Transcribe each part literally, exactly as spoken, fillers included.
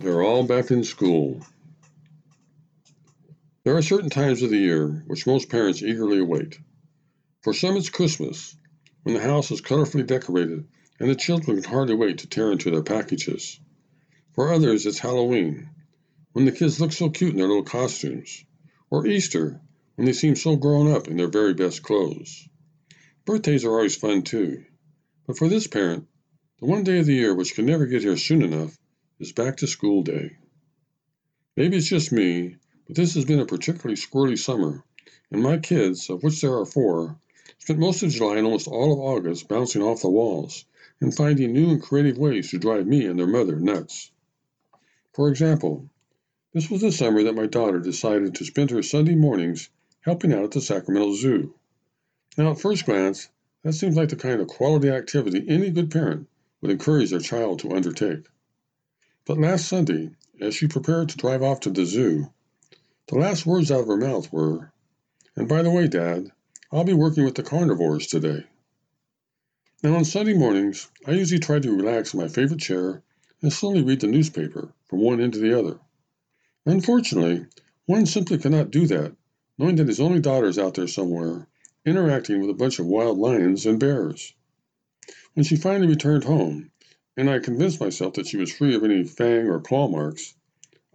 They're all back in school. There are certain times of the year which most parents eagerly await. For some it's Christmas, when the house is colorfully decorated and the children can hardly wait to tear into their packages. For others it's Halloween, when the kids look so cute in their little costumes, or Easter, when they seem so grown up in their very best clothes. Birthdays are always fun too, but for this parent, the one day of the year which can never get here soon enough is back to school day. Maybe it's just me, but this has been a particularly squirrely summer, and my kids, of which there are four, spent most of July and almost all of August bouncing off the walls and finding new and creative ways to drive me and their mother nuts. For example, this was the summer that my daughter decided to spend her Sunday mornings helping out at the Sacramento Zoo. Now, at first glance, that seems like the kind of quality activity any good parent would encourage their child to undertake. But last Sunday, as she prepared to drive off to the zoo, the last words out of her mouth were, "And by the way, Dad, I'll be working with the carnivores today." Now on Sunday mornings, I usually try to relax in my favorite chair and slowly read the newspaper from one end to the other. Unfortunately, one simply cannot do that, knowing that his only daughter is out there somewhere, interacting with a bunch of wild lions and bears. When she finally returned home, and I convinced myself that she was free of any fang or claw marks,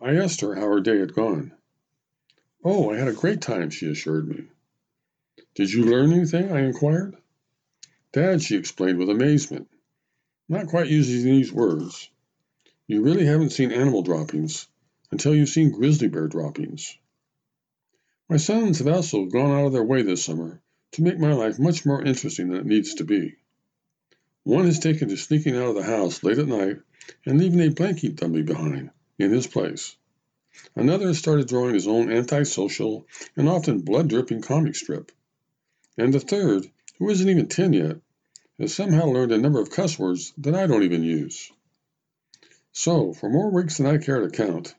I asked her how her day had gone. "Oh, I had a great time," she assured me. "Did you learn anything?" I inquired. "Dad," she explained with amazement, not quite using these words, "you really haven't seen animal droppings until you've seen grizzly bear droppings." My sons have also gone out of their way this summer to make my life much more interesting than it needs to be. One has taken to sneaking out of the house late at night and leaving a blanket dummy behind in his place. Another has started drawing his own antisocial and often blood-dripping comic strip. And the third, who isn't even ten yet, has somehow learned a number of cuss words that I don't even use. So, for more weeks than I care to count,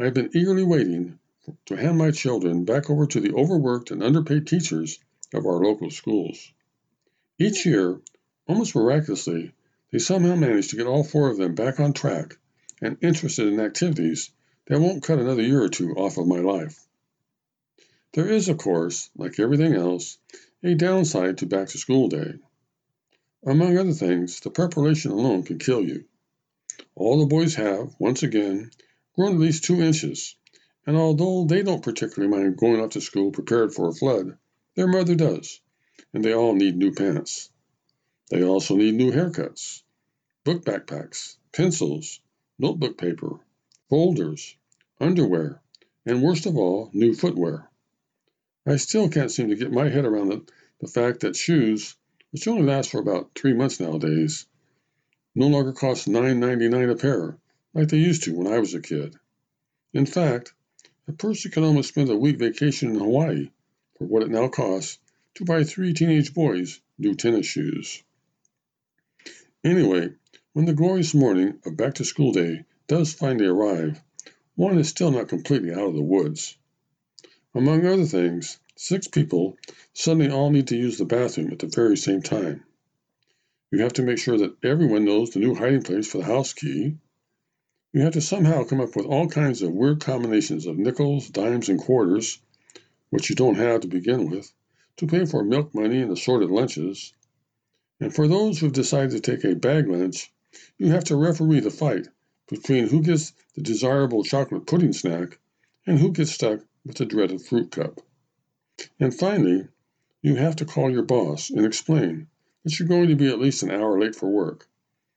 I have been eagerly waiting to hand my children back over to the overworked and underpaid teachers of our local schools. Each year, almost miraculously, they somehow manage to get all four of them back on track and interested in activities that won't cut another year or two off of my life. There is, of course, like everything else, a downside to back-to-school day. Among other things, the preparation alone can kill you. All the boys have, once again, grown at least two inches, and although they don't particularly mind going off to school prepared for a flood, their mother does, and they all need new pants. They also need new haircuts, book backpacks, pencils, notebook paper, folders, underwear, and worst of all, new footwear. I still can't seem to get my head around the, the fact that shoes, which only last for about three months nowadays, no longer cost nine ninety-nine a pair like they used to when I was a kid. In fact, a person can almost spend a week vacation in Hawaii for what it now costs to buy three teenage boys new tennis shoes. Anyway, when the glorious morning of back-to-school day does finally arrive, one is still not completely out of the woods. Among other things, six people suddenly all need to use the bathroom at the very same time. You have to make sure that everyone knows the new hiding place for the house key. You have to somehow come up with all kinds of weird combinations of nickels, dimes, and quarters, which you don't have to begin with, to pay for milk money and assorted lunches. And for those who've decided to take a bag lunch, you have to referee the fight between who gets the desirable chocolate pudding snack and who gets stuck with the dreaded fruit cup. And finally, you have to call your boss and explain that you're going to be at least an hour late for work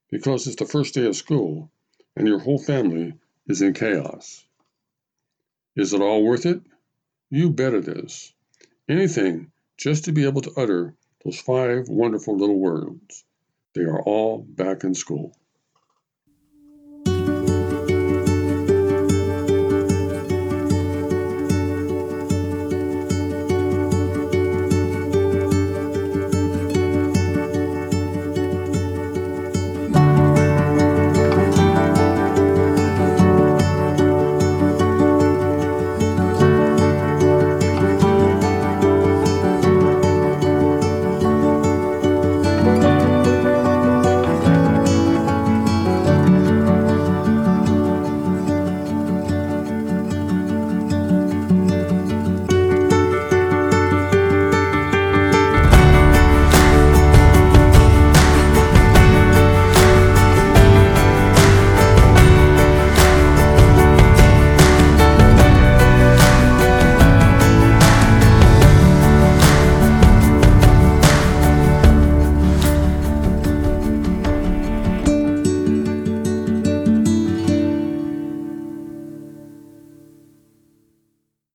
because it's the first day of school and your whole family is in chaos. Is it all worth it? You bet it is. Anything just to be able to utter those five wonderful little words. They are all back in school.